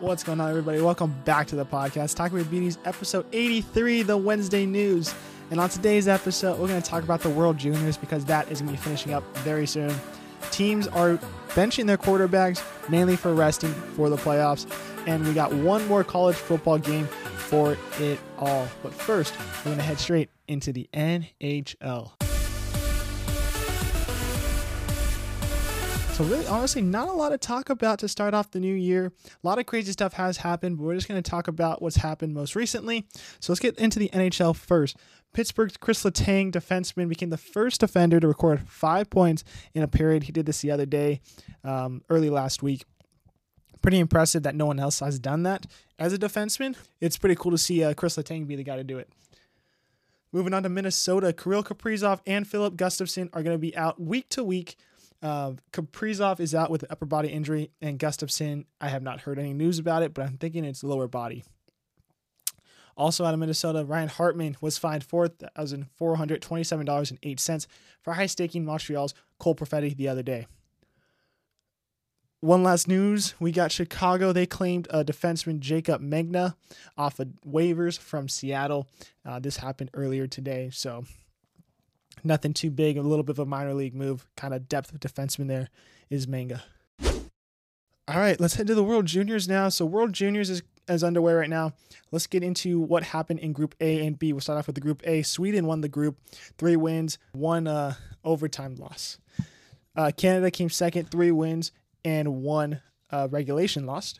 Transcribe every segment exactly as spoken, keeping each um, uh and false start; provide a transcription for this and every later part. What's going on, everybody? Welcome back to the podcast, Talking with Beanies, episode eighty-three, the Wednesday news. And on today's episode, we're going to talk about the World Juniors because that is going to be finishing up very soon. Teams are benching their quarterbacks, mainly for resting for the playoffs. And we got one more college football game for it all. But first, we're going to head straight into the N H L. So really, honestly, not a lot of talk about to start off the new year. A lot of crazy stuff has happened, but we're just going to talk about what's happened most recently. So let's get into the N H L first. Pittsburgh's Chris Letang, defenseman, became the first defender to record five points in a period. He did this the other day, um, early last week. Pretty impressive that no one else has done that. As a defenseman, it's pretty cool to see uh, Chris Letang be the guy to do it. Moving on to Minnesota, Kirill Kaprizov and Philip Gustafson are going to be out week to week. Uh, Kaprizov is out with an upper body injury, and Gustafson, I have not heard any news about it, but I'm thinking it's lower body. Also out of Minnesota, Ryan Hartman was fined four thousand four hundred twenty-seven dollars and eight cents for high-staking Montreal's Cole Perfetti the other day. One last news, we got Chicago. They claimed a defenseman, Jacob Megna, off of waivers from Seattle. Uh, this happened earlier today, so nothing too big, a little bit of a minor league move, kind of depth of defenseman there is Manga. All right, let's head to the World Juniors now. So World Juniors is, is underway right now. Let's get into what happened in Group A and B. We'll start off with the Group A. Sweden won the group, three wins, one uh, overtime loss. Uh, Canada came second, three wins, and one uh, regulation loss.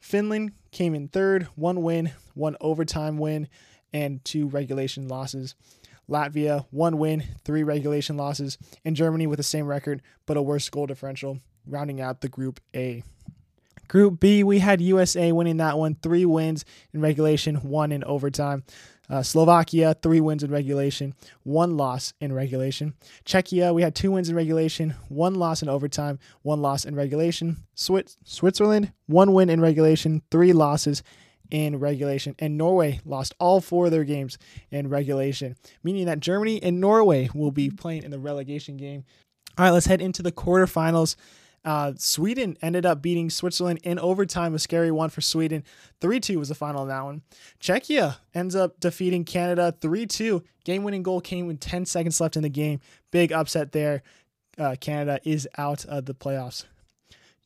Finland came in third, one win, one overtime win, and two regulation losses. Latvia, one win, three regulation losses, and Germany with the same record, but a worse goal differential, rounding out the Group A. Group B, we had U S A winning that one, three wins in regulation, one in overtime. Uh, Slovakia, three wins in regulation, one loss in regulation. Czechia, we had two wins in regulation, one loss in overtime, one loss in regulation. Swiss- Switzerland, one win in regulation, three losses in regulation, and Norway lost all four of their games in regulation, meaning that Germany and Norway will be playing in the relegation game. All right, let's head into the quarterfinals. Uh, Sweden ended up beating Switzerland in overtime, a scary one for Sweden. three two was the final in that one. Czechia ends up defeating Canada three two. Game-winning goal came with ten seconds left in the game. Big upset there. Uh, Canada is out of the playoffs.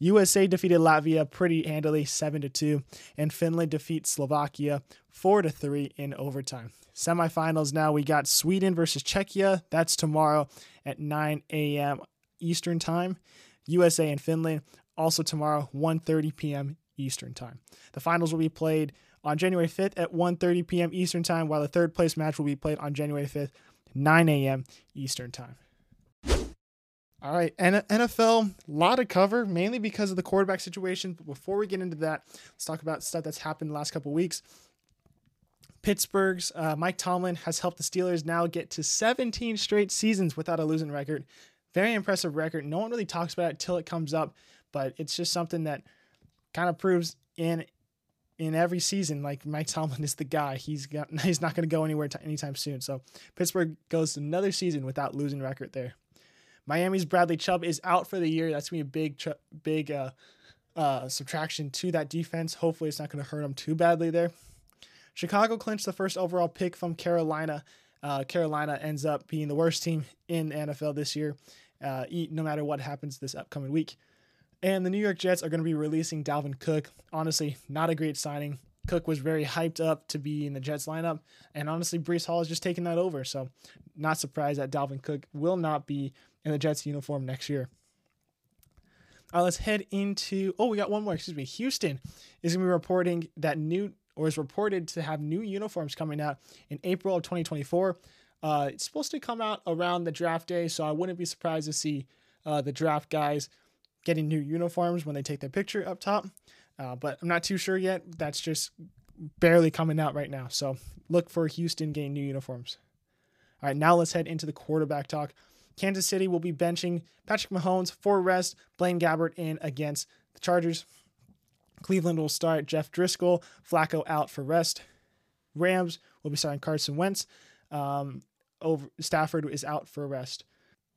U S A defeated Latvia pretty handily, seven to two, and Finland defeats Slovakia four to three in overtime. Semifinals now, we got Sweden versus Czechia. That's tomorrow at nine a.m. Eastern Time. U S A and Finland also tomorrow, one thirty p.m. Eastern Time. The finals will be played on January fifth at one thirty p.m. Eastern Time, while the third place match will be played on January fifth, nine a.m. Eastern Time. All right, N F L, a lot to cover, mainly because of the quarterback situation. But before we get into that, let's talk about stuff that's happened the last couple of weeks. Pittsburgh's uh, Mike Tomlin has helped the Steelers now get to seventeen straight seasons without a losing record. Very impressive record. No one really talks about it till it comes up, but it's just something that kind of proves in in every season, like Mike Tomlin is the guy. He's got he's not going to go anywhere t- anytime soon. So Pittsburgh goes another season without losing record there. Miami's Bradley Chubb is out for the year. That's going to be a big big uh, uh, subtraction to that defense. Hopefully it's not going to hurt them too badly there. Chicago clinched the first overall pick from Carolina. Uh, Carolina ends up being the worst team in the N F L this year, uh, no matter what happens this upcoming week. And the New York Jets are going to be releasing Dalvin Cook. Honestly, not a great signing. Cook was very hyped up to be in the Jets lineup, and honestly, Breece Hall is just taking that over, so not surprised that Dalvin Cook will not be in the Jets uniform next year. All right, let's head into, oh, we got one more, excuse me. Houston is going to be reporting that new, or is reported to have new uniforms coming out in April of twenty twenty-four. Uh, it's supposed to come out around the draft day, so I wouldn't be surprised to see uh, the draft guys getting new uniforms when they take their picture up top. Uh, but I'm not too sure yet. That's just barely coming out right now. So look for Houston getting new uniforms. All right, now let's head into the quarterback talk. Kansas City will be benching Patrick Mahomes for rest, Blaine Gabbert in against the Chargers. Cleveland will start Jeff Driskel, Flacco out for rest. Rams will be starting Carson Wentz. Um, over, Stafford is out for rest.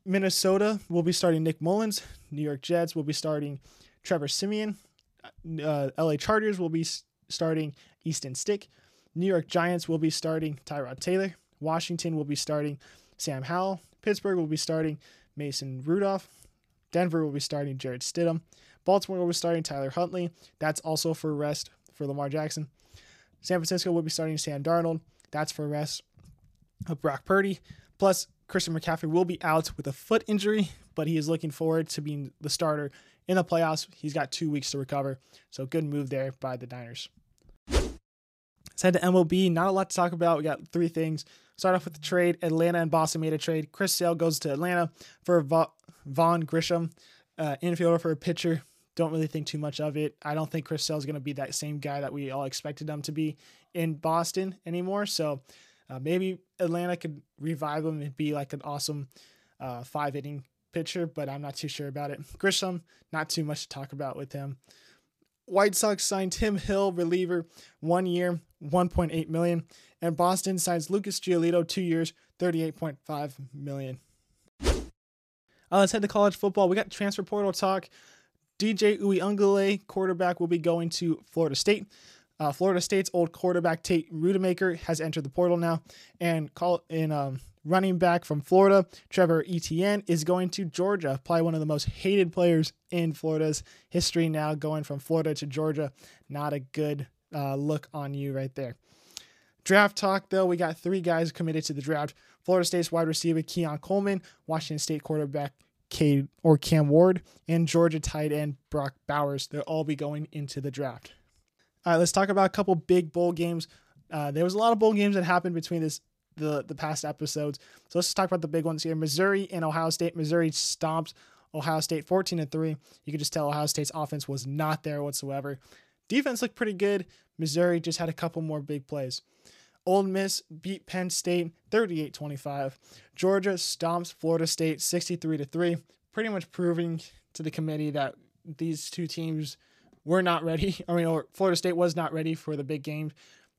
Minnesota will be starting Nick Mullens. New York Jets will be starting Trevor Siemian. uh, L A Chargers will be starting Easton Stick. New York Giants will be starting Tyrod Taylor. Washington will be starting Sam Howell. Pittsburgh will be starting Mason Rudolph. Denver will be starting Jared Stidham. Baltimore will be starting Tyler Huntley. That's also for rest for Lamar Jackson. San Francisco will be starting Sam Darnold. That's for rest of Brock Purdy. Plus, Christian McCaffrey will be out with a foot injury, but he is looking forward to being the starter in the playoffs. He's got two weeks to recover, so good move there by the Niners. Let's head to M L B. Not a lot to talk about. We got three things. Start off with the trade. Atlanta and Boston made a trade. Chris Sale goes to Atlanta for Va- Vaughn Grisham, uh, infielder for a pitcher. Don't really think too much of it. I don't think Chris Sale is going to be that same guy that we all expected him to be in Boston anymore. So uh, maybe Atlanta could revive him and be like an awesome uh, five-inning pitcher, but I'm not too sure about it. Grisham, not too much to talk about with him. White Sox signed Tim Hill, reliever, one year, one point eight million dollars. And Boston signs Lucas Giolito, two years, thirty-eight point five million dollars. Uh, let's head to college football. We got transfer portal talk. D J Uiagalelei, quarterback, will be going to Florida State. Uh, Florida State's old quarterback Tate Rudemaker has entered the portal now, and call in um, running back from Florida, Trevor Etienne, is going to Georgia. Probably one of the most hated players in Florida's history now, going from Florida to Georgia. Not a good uh, look on you right there. Draft talk, though, we got three guys committed to the draft. Florida State's wide receiver Keon Coleman, Washington State quarterback Cade or Cam Ward, and Georgia tight end Brock Bowers. They'll all be going into the draft. All right, let's talk about a couple big bowl games. Uh, there was a lot of bowl games that happened between this the the past episodes. So let's just talk about the big ones here. Missouri and Ohio State. Missouri stomped Ohio State fourteen to three. You could just tell Ohio State's offense was not there whatsoever. Defense looked pretty good. Missouri just had a couple more big plays. Ole Miss beat Penn State thirty-eight twenty-five. Georgia stomps Florida State sixty-three to three, pretty much proving to the committee that these two teams were not ready. I mean, or Florida State was not ready for the big game.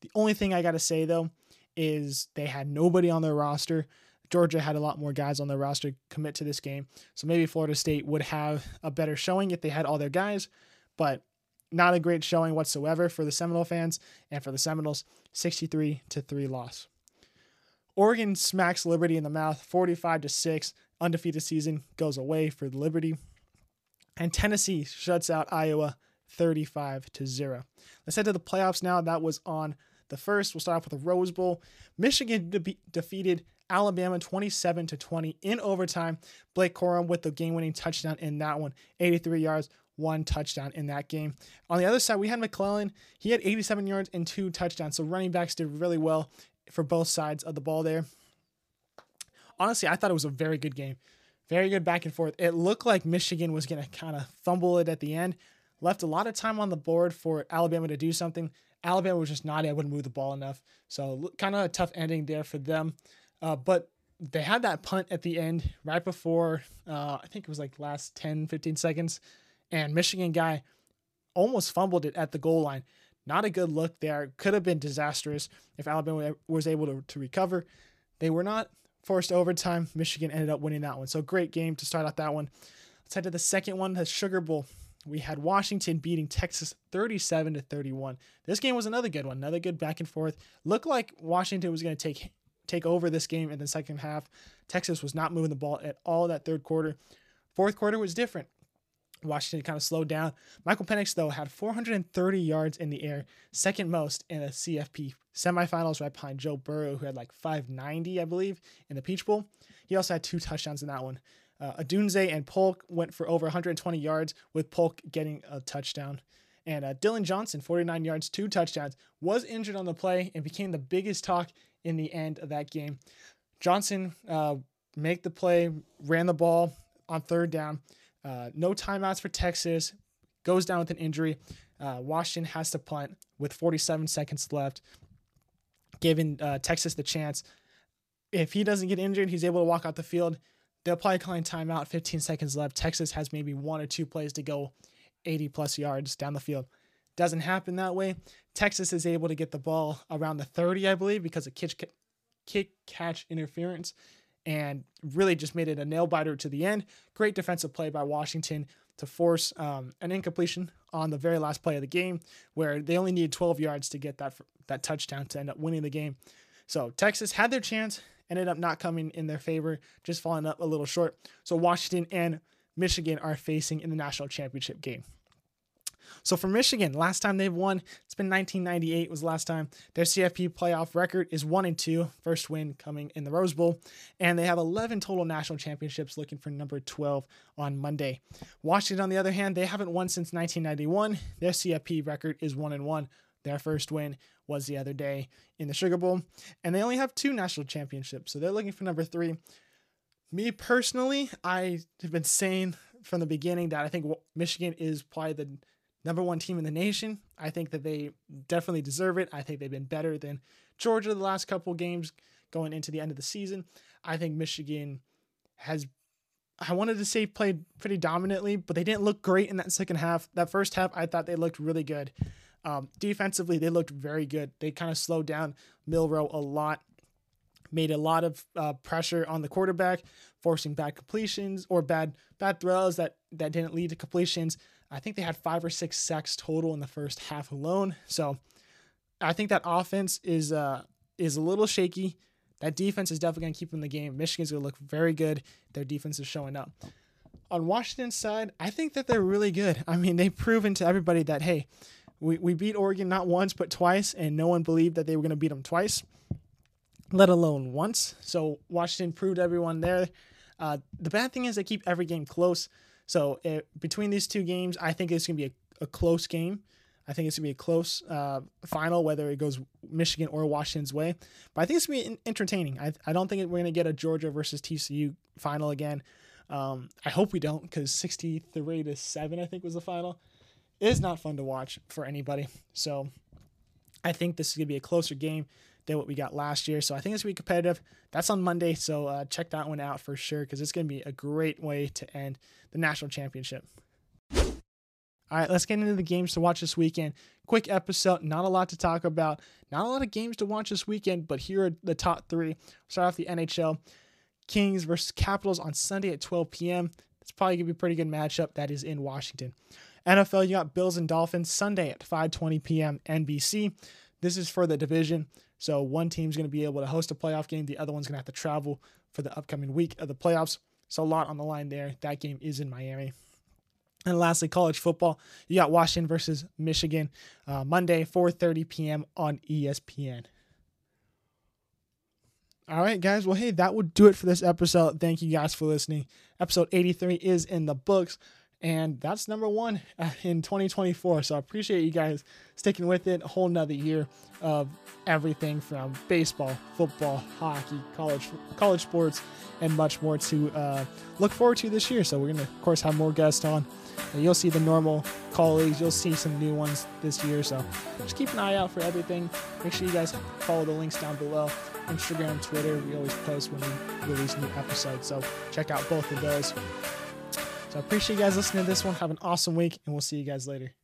The only thing I got to say, though, is they had nobody on their roster. Georgia had a lot more guys on their roster commit to this game, so maybe Florida State would have a better showing if they had all their guys, but not a great showing whatsoever for the Seminole fans and for the Seminoles. sixty-three to three loss. Oregon smacks Liberty in the mouth. forty-five to six. Undefeated season goes away for Liberty. And Tennessee shuts out Iowa thirty-five to zero. Let's head to the playoffs now. That was on the first. We'll start off with the Rose Bowl. Michigan de- defeated Alabama twenty-seven to twenty in overtime. Blake Corum with the game-winning touchdown in that one. eighty-three yards. One touchdown in that game. On the other side, we had McClellan. He had eighty-seven yards and two touchdowns. So running backs did really well for both sides of the ball there. Honestly, I thought it was a very good game. Very good back and forth. It looked like Michigan was going to kind of fumble it at the end. Left a lot of time on the board for Alabama to do something. Alabama was just not able to move the ball enough. So kind of a tough ending there for them. Uh, but they had that punt at the end right before, uh, I think it was like last ten, fifteen seconds. And Michigan guy almost fumbled it at the goal line. Not a good look there. Could have been disastrous if Alabama was able to, to recover. They were not. Forced overtime. Michigan ended up winning that one. So great game to start out that one. Let's head to the second one, the Sugar Bowl. We had Washington beating Texas thirty-seven to thirty-one. This game was another good one. Another good back and forth. Looked like Washington was going to take take over this game in the second half. Texas was not moving the ball at all that third quarter. Fourth quarter was different. Washington kind of slowed down. Michael Penix, though, had four hundred thirty yards in the air, second most in the C F P semifinals, right behind Joe Burrow, who had like five ninety, I believe, in the Peach Bowl. He also had two touchdowns in that one. Uh, Odunze and Polk went for over one hundred twenty yards, with Polk getting a touchdown. And uh, Dylan Johnson, forty-nine yards, two touchdowns, was injured on the play and became the biggest talk in the end of that game. Johnson uh, made the play, ran the ball on third down. Uh, no timeouts for Texas, goes down with an injury. Uh, Washington has to punt with forty-seven seconds left, giving uh, Texas the chance. If he doesn't get injured, he's able to walk out the field. They'll probably call in timeout, fifteen seconds left. Texas has maybe one or two plays to go, eighty plus yards down the field. Doesn't happen that way. Texas is able to get the ball around the thirty, I believe, because of kick, kick catch interference. And really just made it a nail-biter to the end. Great defensive play by Washington. to force um, an incompletion on the very last play of the game, where they only needed twelve yards to get that that touchdown to end up winning the game. So Texas had their chance, ended up not coming in their favor, just falling up a little short. So Washington and Michigan are facing in the national championship game. So for Michigan, last time they've won, it's been nineteen ninety-eight was the last time. Their C F P playoff record is one and two, first win coming in the Rose Bowl. And they have eleven total national championships, looking for number twelve on Monday. Washington, on the other hand, they haven't won since nineteen ninety-one. Their C F P record is one and one. Their first win was the other day in the Sugar Bowl. And they only have two national championships, so they're looking for number three. Me personally, I have been saying from the beginning that I think Michigan is probably the number one team in the nation. I think that they definitely deserve it. I think they've been better than Georgia the last couple games going into the end of the season. I think Michigan has, I wanted to say played pretty dominantly, but they didn't look great in that second half. That first half, I thought they looked really good. Um, defensively, they looked very good. They kind of slowed down Milroe a lot, made a lot of uh, pressure on the quarterback, forcing bad completions or bad bad throws that, that didn't lead to completions. I think they had five or six sacks total in the first half alone. So I think that offense is uh, is a little shaky. That defense is definitely going to keep them in the game. Michigan's going to look very good. Their defense is showing up. On Washington's side, I think that they're really good. I mean, they've proven to everybody that, hey, we, we beat Oregon not once but twice, and no one believed that they were going to beat them twice, let alone once. So Washington proved everyone there. Uh, the bad thing is they keep every game close. So it, between these two games, I think it's going to be a, a close game. I think it's going to be a close uh, final, whether it goes Michigan or Washington's way. But I think it's going to be entertaining. I, I don't think we're going to get a Georgia versus T C U final again. Um, I hope we don't, because sixty-three to seven, I think, was the final. It is not fun to watch for anybody. So I think this is going to be a closer game than what we got last year. So I think it's going to be competitive. That's on Monday, so uh, check that one out for sure, because it's going to be a great way to end the national championship. All right, let's get into the games to watch this weekend. Quick episode, not a lot to talk about. Not a lot of games to watch this weekend, but here are the top three. Start off the N H L. Kings versus Capitals on Sunday at twelve p.m. It's probably going to be a pretty good matchup. That is in Washington. N F L, you got Bills and Dolphins Sunday at five twenty p.m. N B C. This is for the division. So one team's going to be able to host a playoff game. The other one's going to have to travel for the upcoming week of the playoffs. So a lot on the line there. That game is in Miami. And lastly, college football. You got Washington versus Michigan uh, Monday, four thirty p.m. on E S P N. All right, guys. Well, hey, that would do it for this episode. Thank you guys for listening. Episode eighty-three is in the books. And that's number one in twenty twenty-four. So I appreciate you guys sticking with it. A whole nother year of everything from baseball, football, hockey, college college sports, and much more to uh, look forward to this year. So we're going to, of course, have more guests on. And you'll see the normal colleagues. You'll see some new ones this year. So just keep an eye out for everything. Make sure you guys follow the links down below. Instagram, Twitter. We always post when we release new episodes. So check out both of those. So I appreciate you guys listening to this one. Have an awesome week, and we'll see you guys later.